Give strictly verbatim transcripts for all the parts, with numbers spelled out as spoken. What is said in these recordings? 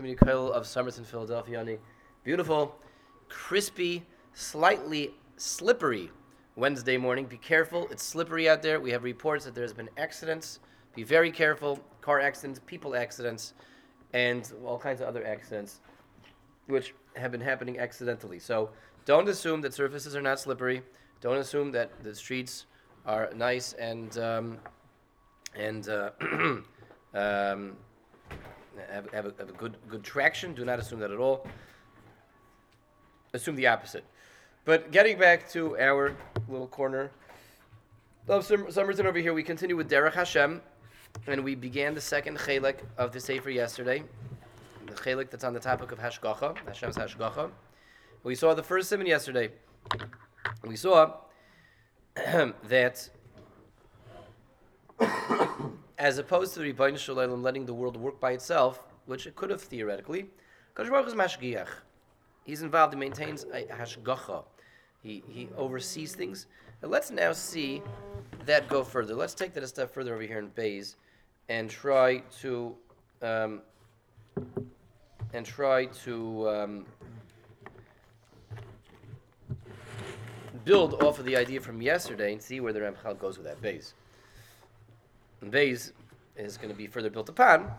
Community Kollel of Somerton, Philadelphia, on a beautiful, crispy, slightly slippery Wednesday morning. Be careful. It's slippery out there. We have reports that there's been accidents. Be very careful. Car accidents, people accidents, and all kinds of other accidents, which have been happening accidentally. So don't assume that surfaces are not slippery. Don't assume that the streets are nice and um, and uh, um, have, have, a, have a good good traction. Do not assume that at all. Assume the opposite. But getting back to our little corner of Somerton over here, we continue with Derech Hashem, and we began the second chelek of the Sefer yesterday, the chelek that's on the topic of Hashgacha, Hashem's Hashgacha. We saw the first siman yesterday. We saw that as opposed to the Ribbono Shel Olam letting the world work by itself, which it could have theoretically, HaKadosh Baruch Hu is mashgiach. He's involved. He maintains a hashgacha. He he oversees things. And let's now see that go further. Let's take that a step further over here in Beis, and try to um, and try to um, build off of the idea from yesterday and see where the Ramchal goes with that Beis. And Beis is going to be further built upon,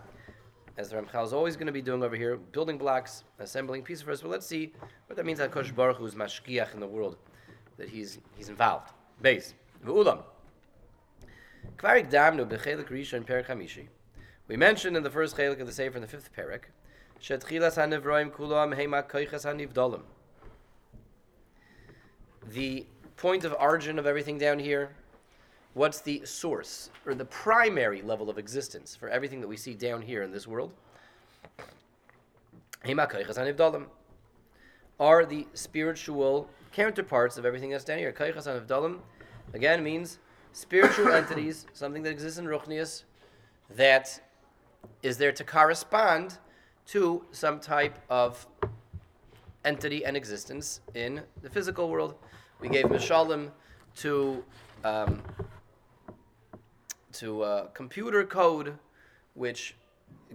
as the Ramchal is always going to be doing over here, building blocks, assembling pieces for us. But let's see what that means that HaKadosh Baruch Hu is mashgiach in the world, that he's he's involved. Beis. V'ulam. Kvar ikdamnu b'chelek rishon perek hamishi. We mentioned in the first chelek of the Sefer, in the fifth perek, she'tchilas hanivroim kulam heima kayachas hanivdalim. The point of origin of everything down here, what's the source, or the primary level of existence for everything that we see down here in this world, are the spiritual counterparts of everything that's down here. Kaiyachas HaNivdallam, again, means spiritual entities, something that exists in Ruchnius, that is there to correspond to some type of entity and existence in the physical world. We gave Mishalim to... Um, to uh, computer code, which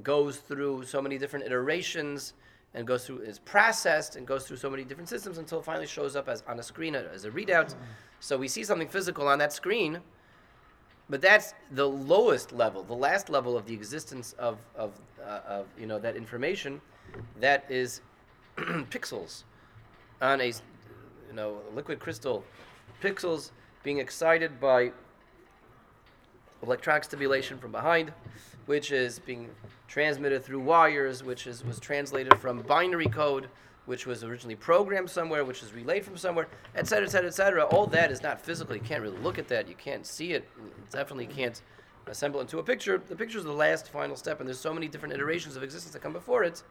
goes through so many different iterations and goes through, is processed and goes through so many different systems until it finally shows up as on a screen as a readout. So we see something physical on that screen, but that's the lowest level, the last level of the existence of of, uh, of you know that information, that is pixels on a you know liquid crystal, pixels being excited by electronic stimulation from behind, which is being transmitted through wires, which is was translated from binary code, which was originally programmed somewhere, which is relayed from somewhere, et cetera, et cetera, et cetera. All that is not physical. You can't really look at that. You can't see it. You definitely can't assemble into a picture. The picture is the last final step, and there's so many different iterations of existence that come before it.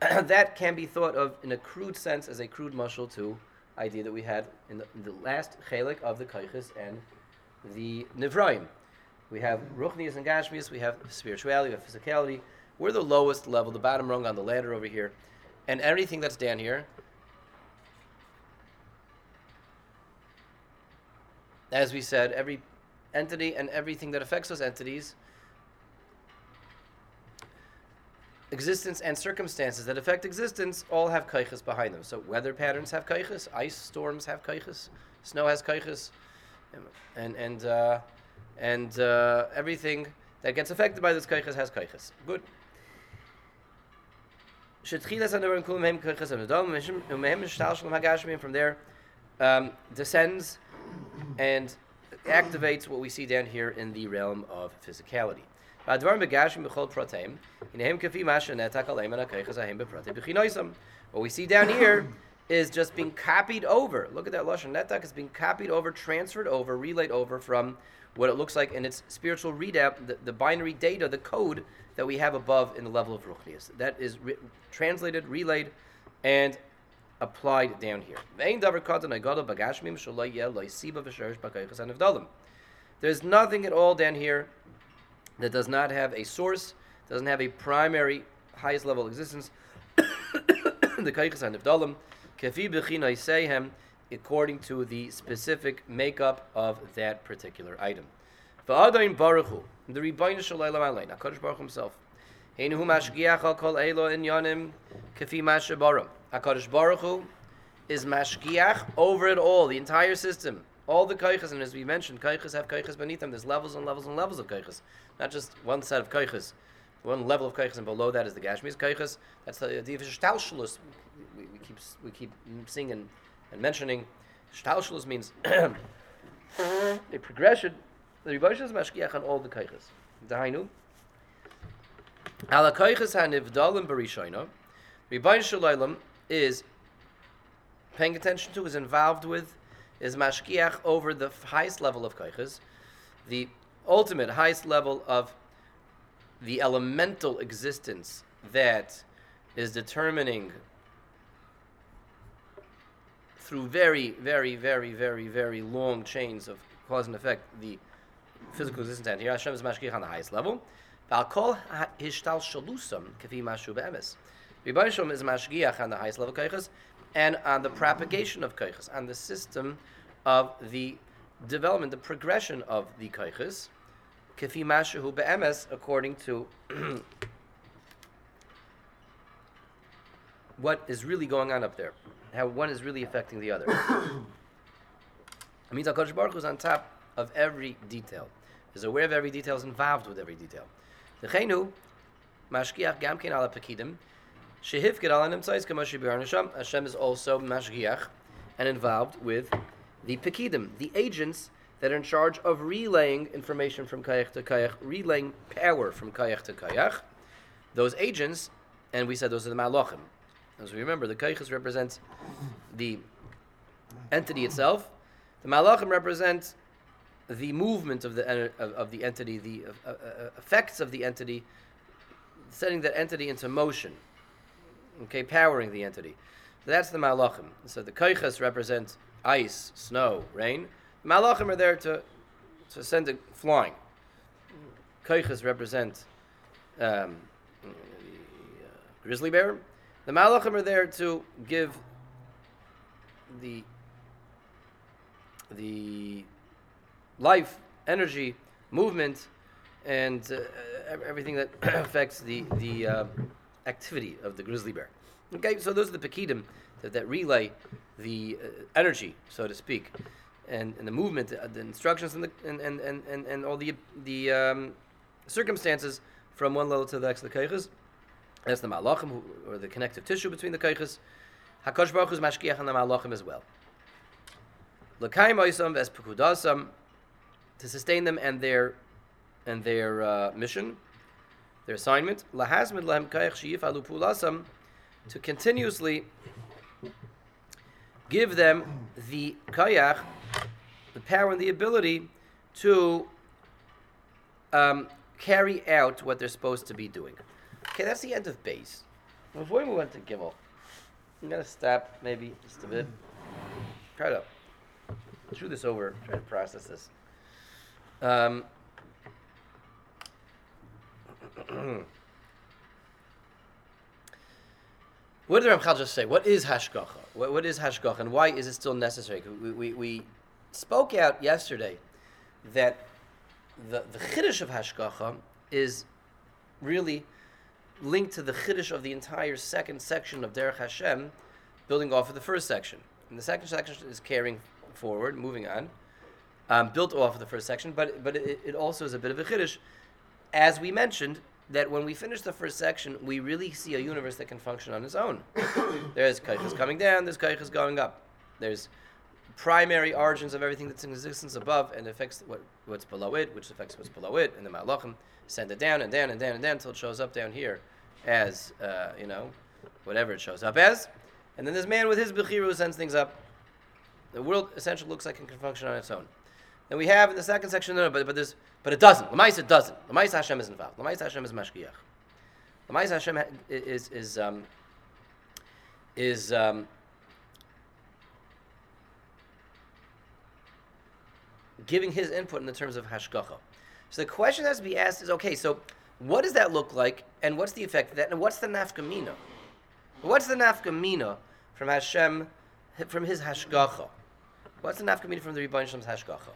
That can be thought of in a crude sense as a crude mushel to idea that we had in the, in the last chelek of the kaiches and the Nivraim. We have Ruchnius and Gashmius, we have spirituality, we have physicality. We're the lowest level, the bottom rung on the ladder over here. And everything that's down here, as we said, every entity and everything that affects those entities, existence and circumstances that affect existence, all have kaiches behind them. So weather patterns have kaiches, ice storms have kaiches, snow has kaiches, and and uh, and uh, everything that gets affected by this kaiches has kaiches. Good. From there, um, descends and activates what we see down here in the realm of physicality. What we see down here is just being copied over. Look at that Lashon Netak. It's being copied over, transferred over, relayed over from what it looks like in its spiritual readout, the, the binary data, the code that we have above in the level of Ruchnius. That is re- translated, relayed, and applied down here. There's nothing at all down here that does not have a source, doesn't have a primary, highest level existence. The Kaiyachas HaNivdallam, Kefi mashiyahu beemes, according to the specific makeup of that particular item. V'adayin Baruch Hu, the Ribbono Shel Olam Aleinu, HaKadosh Baruch Hu himself, Heinu mashgiach al kol elo inyanim Kefi mashiyahu beemes. HaKadosh Baruch Hu is mashgiach over it all, the entire system, all the kaiches, and as we mentioned, kaiches have kaiches beneath them. There's levels and levels and levels of kaiches, not just one set of kaiches, one level of kaiches, and below that is the Gashmius kaiches. That's the idea of shtaushlus. We, we keep we keep seeing and, and mentioning. Shtaushlus means a progression. The Ribbono is mashgiach on all the kaiches. Da'ainu ala kaiches hanivdalam barishoyna. Ribbono Shel Olam is paying attention to, is involved with, is mashgiach over the highest level of kaiches, the ultimate highest level of the elemental existence that is determining through very, very, very, very, very long chains of cause and effect the physical existence. And here Hashem is mashgiach on the highest level. Valkol Hishtal Shalusum Kavi Mashub Emes. Ribashom is mashgiach on the highest level of kaiches, and on the propagation of kaiches, on the system of the development, the progression of the kaiches, Kefi mashiyahu beemes, according to what is really going on up there, how one is really affecting the other. It means HaKadosh Baruch Hu is on top of every detail, is aware of every detail, is involved with every detail. The chaynu mashgiach gamkein al pekidim. Hashem is also mashgiach and involved with the pekidim, the agents that are in charge of relaying information from kayach to kayach, relaying power from kayach to kayach. Those agents, and we said those are the malachim. As we remember, the kayachas represents the entity itself. The malachim represents the movement of the of, of the entity, the uh, uh, effects of the entity, setting that entity into motion. Okay, powering the entity. So that's the malachim. So the kaychas represent ice, snow, rain. The malachim are there to, to send it flying. Kaychas represent um, the uh, grizzly bear. The malachim are there to give the the life, energy, movement, and uh, everything that affects the the. Uh, activity of the grizzly bear. Okay, so those are the pekidim that, that relay the uh, energy, so to speak, and, and the movement, uh, the instructions, and the and and and, and all the the um, circumstances from one level to the next. The keiches, that's the malachim, or the connective tissue between the keiches. Hakadosh Baruch Hu is mashgiach on the malachim as well. L'kayim oysom v'espehudasom, to sustain them and their and their uh, mission. Their assignment, Lehasmid lahem kayach shif'al ufulasam, to continuously give them the kayach, the power and the ability to um, carry out what they're supposed to be doing. Okay, that's the end of base. Before we move on to Gimel, I'm going to stop maybe just a bit. Try to chew this over, try to process this. Um, What did Ramchal just say? What is Hashgacha? What, what is Hashgacha, and why is it still necessary? We, we, we spoke out yesterday that the, the Chiddush of Hashgacha is really linked to the Chiddush of the entire second section of Derech Hashem, building off of the first section. And the second section is carrying forward, moving on, um, built off of the first section, but, but it, it also is a bit of a Chiddush. As we mentioned, that when we finish the first section, we really see a universe that can function on its own. There's kaiches coming down, there's kaiches going up. There's primary origins of everything that's in existence above and affects what, what's below it, which affects what's below it, and the malachim send it down and down and down and down until it shows up down here as, uh, you know, whatever it shows up as. And then this man with his bechiru who sends things up. The world essentially looks like it can function on its own. And we have in the second section, no, no, but but there's but it doesn't. L'mais it doesn't. L'mais Hashem is involved. L'mais Hashem is mashgiach. L'mais Hashem ha- is is um, is um, giving his input in the terms of hashgacha. So the question that has to be asked is, okay, so what does that look like, and what's the effect of that, and what's the nafka mina? What's the nafka mina from Hashem, from his hashgacha? What's the nafka mina from the Ribbono Shel Olam's hashgacha?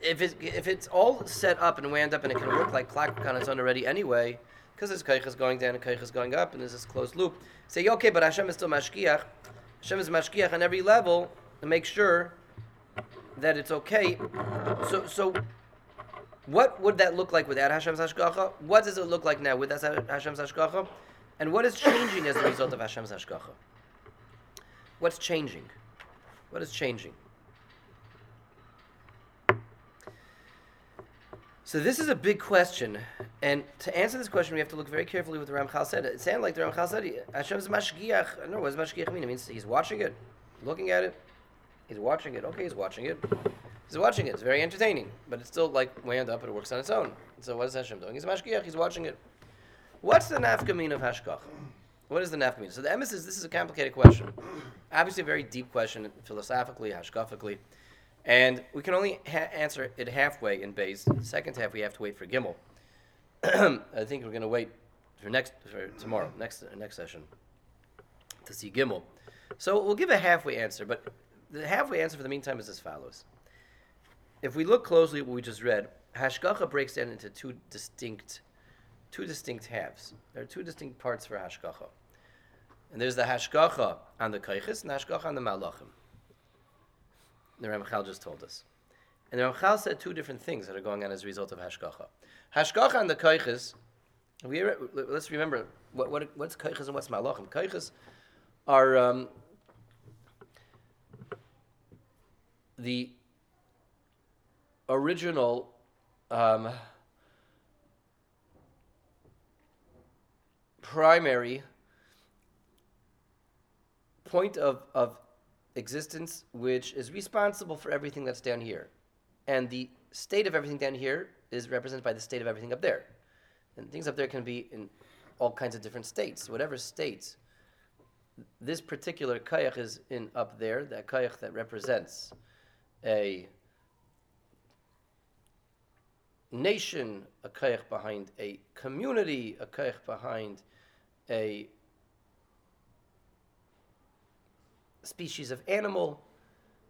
if it, if it's all set up and wound up and it can work like clockwork on its own already anyway, because there's kaiches going down and kaiches going up and there's this closed loop, say, okay, but Hashem is still mashgiach. Hashem is mashgiach on every level to make sure that it's okay. So, so what would that look like without Hashem's hashgacha? What does it look like now with Hashem's hashgacha? And what is changing as a result of Hashem's hashgacha? What's changing? What is changing? So this is a big question, and to answer this question, we have to look very carefully what the Ramchal said. It sounded like the Ramchal said, Hashem's mashgiach. I don't know, what does mashgiach mean? It means he's watching it, looking at it. He's watching it. Okay, he's watching it. He's watching it. It's very entertaining, but it's still like wound up and it works on its own. So what is Hashem doing? He's mashgiach. He's watching it. What's the nafka mina of Hashgacha? What is the nafka mina? So the emes is, this is a complicated question. Obviously a very deep question, philosophically, hashgafically. And we can only ha- answer it halfway in Beis. The second half, we have to wait for Gimel. I think we're going to wait for next for tomorrow, next next session, to see Gimel. So we'll give a halfway answer, but the halfway answer for the meantime is as follows. If we look closely at what we just read, Hashgacha breaks down into two distinct, two distinct halves. There are two distinct parts for Hashgacha. And there's the Hashgacha on the Kaiches and the Hashgacha on the Malachim. The Ramchal just told us. And the Ramchal said two different things that are going on as a result of Hashgacha. Hashgacha and the Kaiches, we re- let's remember, what, what what's Kaiches and what's Malachim? Kaiches are um, the original um, primary point of, of existence, which is responsible for everything that's down here. And the state of everything down here is represented by the state of everything up there. And things up there can be in all kinds of different states. Whatever states, this particular kayach is in up there, that kayach that represents a nation, a kayach behind a community, a kayach behind a species of animal,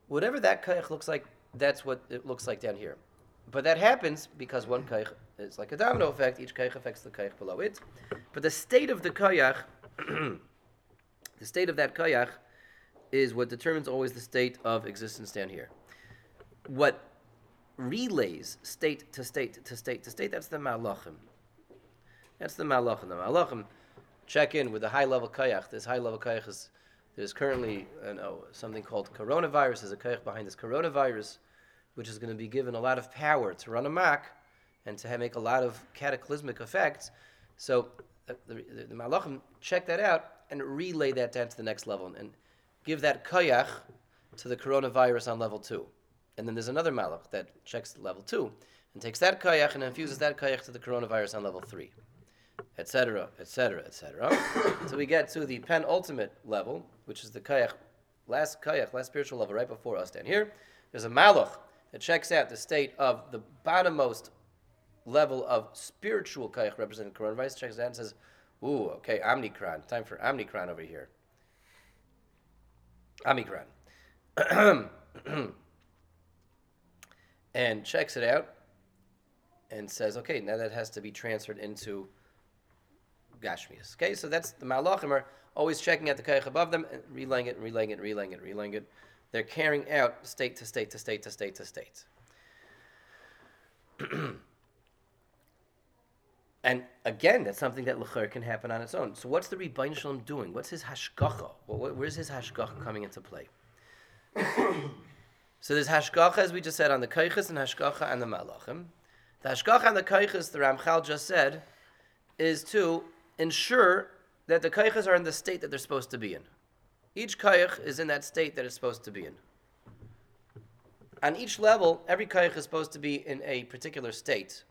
whatever that kayach looks like, that's what it looks like down here. But that happens because one kayach is like a domino effect. Each kayach affects the kayach below it. But the state of the kayach, the state of that kayach, is what determines always the state of existence down here. What relays state to state to state to state, that's the malachim. That's the malachim. The malachim check in with the high-level kayach. This high-level kayach is... There's currently you know, something called coronavirus. There's a kayach behind this coronavirus, which is going to be given a lot of power to run amok and to make a lot of cataclysmic effects. So uh, the, the, the malachim check that out and relay that down to the next level and, and give that kayach to the coronavirus on level two. And then there's another malach that checks level two and takes that kayach and infuses that kayach to the coronavirus on level three, et cetera, et cetera, et cetera. So we get to the penultimate level, which is the kayach, last kayach, last spiritual level right before us down here. There's a malach that checks out the state of the bottommost level of spiritual kayach representing coronavirus, checks out and says, ooh, okay, Omicron, time for Omicron over here. Omicron. And checks it out and says, okay, now that has to be transferred into Gashmius. Okay, so that's the malachim are always checking out the kayach above them and relaying it, relaying it, relaying it, relaying it. They're carrying out state to state to state to state to state. And again, that's something that l'chayr can happen on its own. So what's the Ribbono Shel Olam doing? What's his hashgacha? Well, where's his hashgacha coming into play? So there's hashgacha, as we just said, on the kayches and hashgacha on the malachim. The hashgacha on the kayches, the Ramchal just said, is to ensure that the kayches are in the state that they're supposed to be in. Each kayach is in that state that it's supposed to be in. On each level, every kayach is supposed to be in a particular state,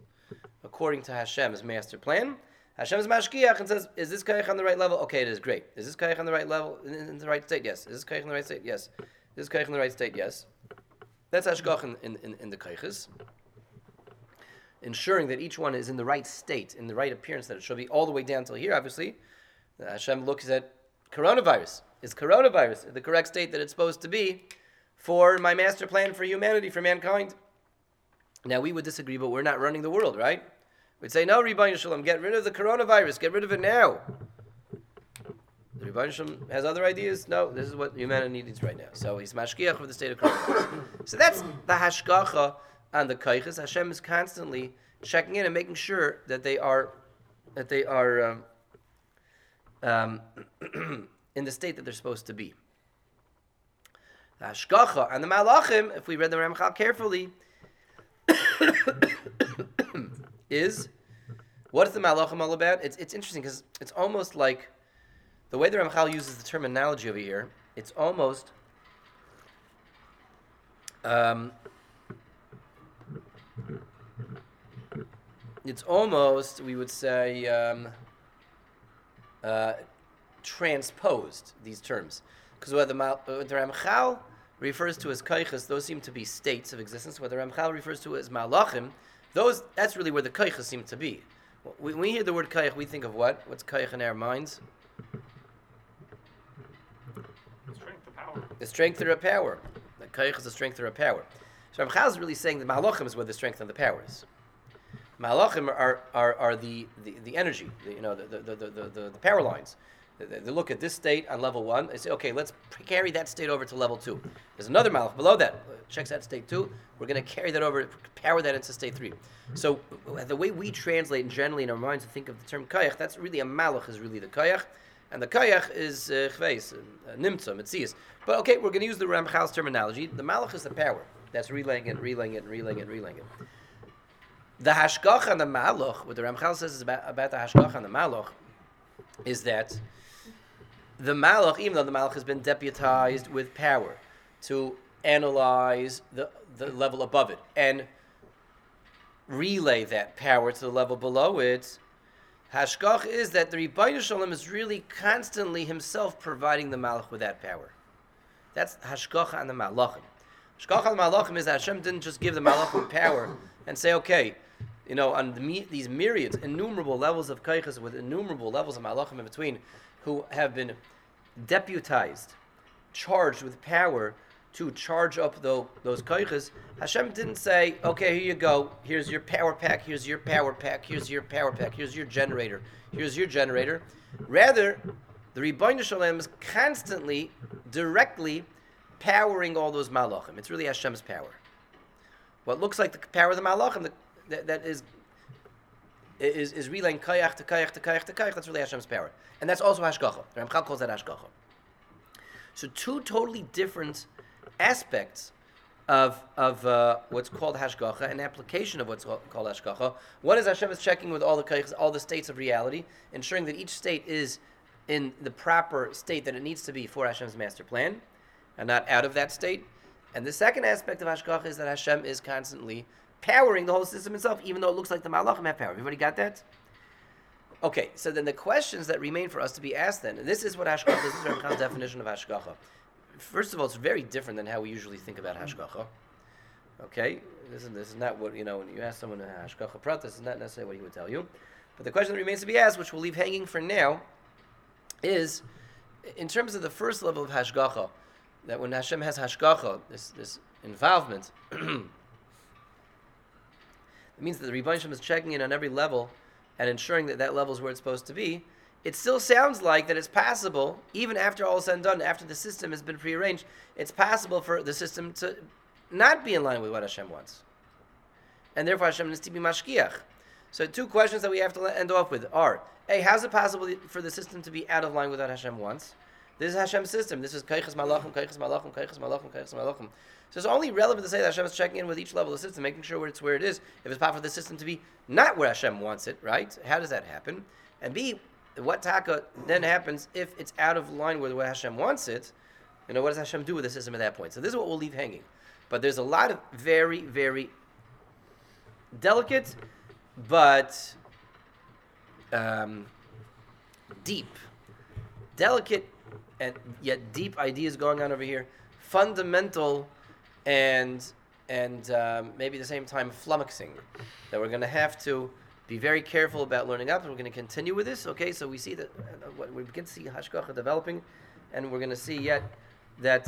according to Hashem's master plan. Hashem's mashgiach and says, is this kayach on the right level? Okay, it is, great. Is this kayach on the right level, in, in the right state? Yes. Is this kayach in the right state? Yes. Is this kayach in the right state? Yes. That's Ashkoch in, in, in the kayches, ensuring that each one is in the right state, in the right appearance, that it should be all the way down till here, obviously. Hashem looks at coronavirus. Is coronavirus the correct state that it's supposed to be for my master plan for humanity, for mankind? Now, we would disagree, but we're not running the world, right? We'd say, no, Ribbono Shel Olam, get rid of the coronavirus. Get rid of it now. The Ribbono Shel Olam has other ideas. No, this is what humanity needs right now. So he's mashgiach for the state of coronavirus. So that's the Hashgacha on the kaiches. Hashem is constantly checking in and making sure that they are that they are um, um, in the state that they're supposed to be. The Hashgacha and the Malachim, if we read the Ramchal carefully, is what is the Malachim all about? It's it's interesting because it's almost like the way the Ramchal uses the terminology over here, it's almost um, it's almost, we would say, um, uh, transposed, these terms. Because what the, what the Ramchal refers to as kaiches, those seem to be states of existence. What the Ramchal refers to as malachim, those that's really where the kaiches seem to be. When we hear the word kayach, we think of what? What's kayach in our minds? The strength of power. The strength or a power. The kayach is the strength or a power. So Ramchal is really saying that malachim is where the strength and the power is. Malachim are are, are the, the, the energy, the, you know, the the, the, the, the, the power lines. They look at this state on level one. They say, okay, let's carry that state over to level two. There's another malach below that. Checks that state two. We're going to carry that over, power that into state three. So the way we translate and generally in our minds to think of the term kayach, that's really a malach is really the kayach. And the kayach is uh, chveis, uh, nimtzum, mitzias. But okay, we're going to use the Ramchal's terminology. The malach is the power. That's relaying it, relaying it, relaying it, relaying it. The hashgach on the malach, what the Ramchal says is about, about the hashgach on the malach, is that the Malach, even though the Malach has been deputized with power to analyze the, the level above it and relay that power to the level below it, Hashkoch is that the Ribbono Shel Olam is really constantly himself providing the Malach with that power. That's Hashkoch on the Malachim. Hashkoch on the Malachim is that Hashem didn't just give the Malachim power and say, okay, you know, on the, these myriads, innumerable levels of kaiches with innumerable levels of malachim in between, who have been deputized, charged with power to charge up the, those kaiches, Hashem didn't say, okay, here you go, here's your power pack, here's your power pack, here's your power pack, here's your generator, here's your generator. Rather, the Ribbono Shel Olam is constantly, directly powering all those malachim. It's really Hashem's power. What looks like the power of the malachim, the That, that is is is relaying kayach to kayach to kayach to kayach. That's really Hashem's power, and that's also hashgacha. The Ramchal calls that hashgacha. So two totally different aspects of of uh, what's called hashgacha, an application of what's called hashgacha. One is Hashem is checking with all the kayachs, all the states of reality, ensuring that each state is in the proper state that it needs to be for Hashem's master plan, and not out of that state. And the second aspect of hashgacha is that Hashem is constantly powering the whole system itself, even though it looks like the malachim have power. Everybody got that? Okay, so then the questions that remain for us to be asked then, and this is what hashgacha is, this is Ramchal's definition of hashgacha. First of all, it's very different than how we usually think about hashgacha. Okay, this is, this is not what, you know, when you ask someone hashgacha prat, this is not necessarily what he would tell you. But the question that remains to be asked, which we'll leave hanging for now, is, in terms of the first level of hashgacha, that when Hashem has hashgacha, this, this involvement, it means that the Ribbono Shel Olam is checking in on every level and ensuring that that level is where it's supposed to be. It still sounds like that it's possible, even after all is said and done, after the system has been prearranged, it's possible for the system to not be in line with what Hashem wants. And therefore Hashem needs to be mashgiach. So two questions that we have to end off with are, hey, how's it possible for the system to be out of line with what Hashem wants? This is Hashem's system. This is kayches malachim, kayches malachim, kayches malachim, kayches malachim. So it's only relevant to say that Hashem is checking in with each level of the system, making sure it's where it is. If it's possible for the system to be not where Hashem wants it, right? How does that happen? And B, what taka then happens if it's out of line with where Hashem wants it? You know, what does Hashem do with the system at that point? So this is what we'll leave hanging. But there's a lot of very, very delicate, but um, deep, delicate, and yet deep ideas going on over here, fundamental and and um, maybe at the same time flummoxing, that we're going to have to be very careful about learning up, and we're going to continue with this, okay? So we see that, uh, we begin to see Hashgacha developing, and we're going to see yet that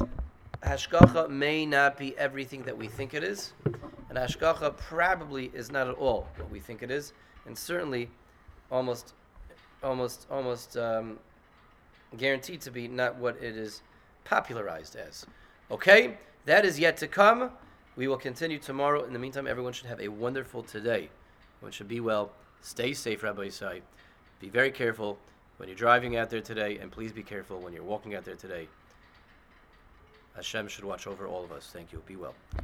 Hashgacha may not be everything that we think it is, And Hashgacha probably is not at all what we think it is, and certainly almost almost, almost um, guaranteed to be not what it is popularized as. Okay? That is yet to come. We will continue tomorrow. In the meantime, everyone should have a wonderful today. Everyone should be well. Stay safe, Rabbi Yisai. Be very careful when you're driving out there today, and please be careful when you're walking out there today. Hashem should watch over all of us. Thank you. Be well.